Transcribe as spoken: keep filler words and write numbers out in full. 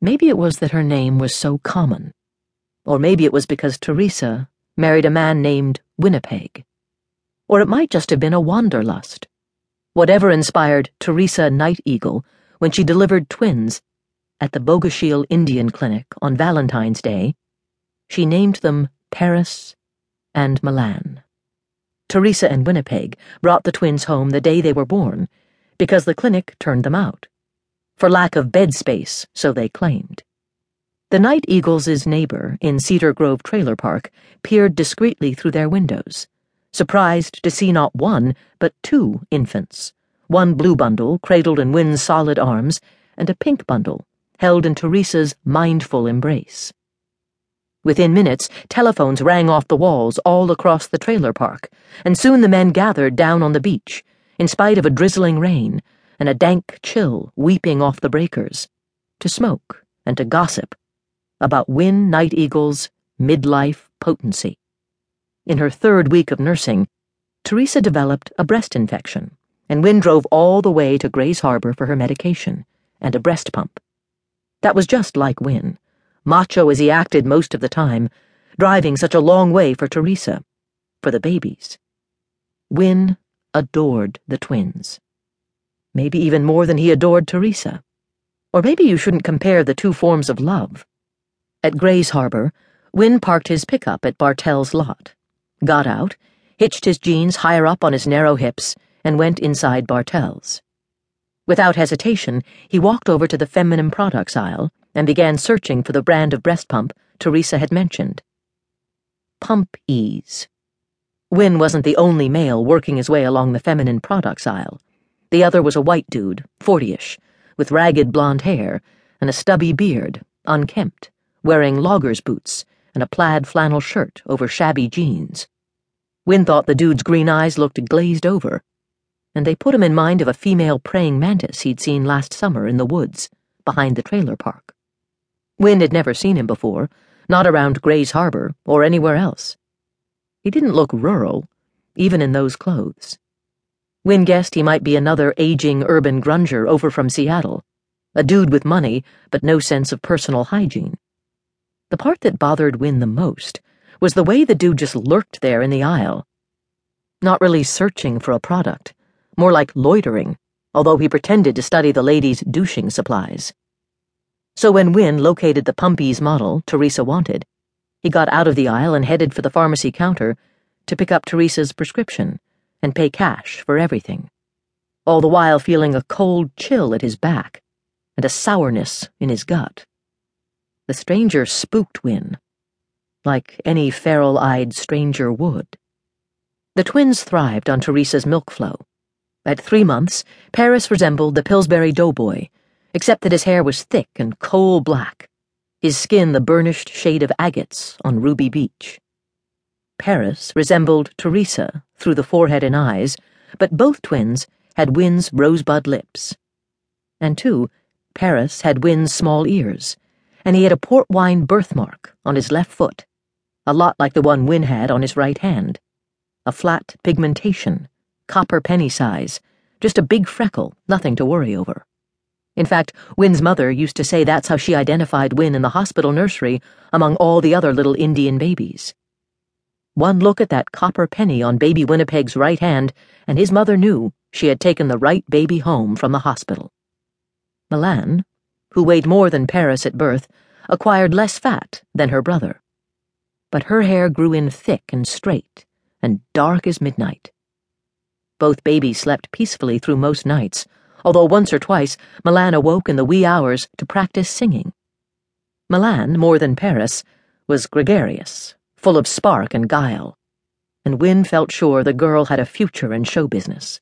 Maybe it was that her name was so common. Or maybe it was because Teresa married a man named Winnipeg. Or it might just have been a wanderlust. Whatever inspired Teresa Night Eagle when she delivered twins at the Bogashiel Indian Clinic on Valentine's Day, she named them Paris and Milan. Teresa and Winnipeg brought the twins home the day they were born because the clinic turned them out, for lack of bed space, so they claimed. The Night Eagles' neighbor in Cedar Grove Trailer Park peered discreetly through their windows, surprised to see not one, but two infants, one blue bundle cradled in Wynne's solid arms and a pink bundle held in Teresa's mindful embrace. Within minutes, telephones rang off the walls all across the trailer park, and soon the men gathered down on the beach, in spite of a drizzling rain and a dank chill weeping off the breakers, to smoke and to gossip about Wynne Night Eagle's midlife potency. In her third week of nursing, Teresa developed a breast infection, and Wynne drove all the way to Gray's Harbor for her medication and a breast pump. That was just like Wynne, macho as he acted most of the time, driving such a long way for Teresa, for the babies. Wynne adored the twins. Maybe even more than he adored Teresa. Or maybe you shouldn't compare the two forms of love. At Gray's Harbor, Wynne parked his pickup at Bartell's lot, got out, hitched his jeans higher up on his narrow hips, and went inside Bartell's. Without hesitation, he walked over to the feminine products aisle and began searching for the brand of breast pump Teresa had mentioned. Pump-Ease. Wynne wasn't the only male working his way along the feminine products aisle. The other was a white dude, forty-ish, with ragged blonde hair and a stubby beard, unkempt, wearing logger's boots and a plaid flannel shirt over shabby jeans. Wynne thought the dude's green eyes looked glazed over, and they put him in mind of a female praying mantis he'd seen last summer in the woods, behind the trailer park. Wynne had never seen him before, not around Gray's Harbor or anywhere else. He didn't look rural, even in those clothes. Wynne guessed he might be another aging urban grunger over from Seattle, a dude with money but no sense of personal hygiene. The part that bothered Wynne the most was the way the dude just lurked there in the aisle, not really searching for a product, more like loitering, although he pretended to study the ladies' douching supplies. So when Wynne located the Pumpies model Teresa wanted, he got out of the aisle and headed for the pharmacy counter to pick up Teresa's prescription and pay cash for everything, all the while feeling a cold chill at his back and a sourness in his gut. The stranger spooked Wynne, like any feral-eyed stranger would. The twins thrived on Teresa's milk flow. At three months, Paris resembled the Pillsbury Doughboy, except that his hair was thick and coal-black, his skin the burnished shade of agates on Ruby Beach. Paris resembled Teresa through the forehead and eyes, but both twins had Wynne's rosebud lips. And too, Paris had Wynne's small ears, and he had a port wine birthmark on his left foot, a lot like the one Wynne had on his right hand, a flat pigmentation, copper penny size, just a big freckle, nothing to worry over. In fact, Wynne's mother used to say that's how she identified Wynne in the hospital nursery among all the other little Indian babies. One look at that copper penny on baby Winnipeg's right hand, and his mother knew she had taken the right baby home from the hospital. Milan, who weighed more than Paris at birth, acquired less fat than her brother. But her hair grew in thick and straight and dark as midnight. Both babies slept peacefully through most nights, although once or twice Milan awoke in the wee hours to practice singing. Milan, more than Paris, was gregarious, full of spark and guile, and Wynne felt sure the girl had a future in show business.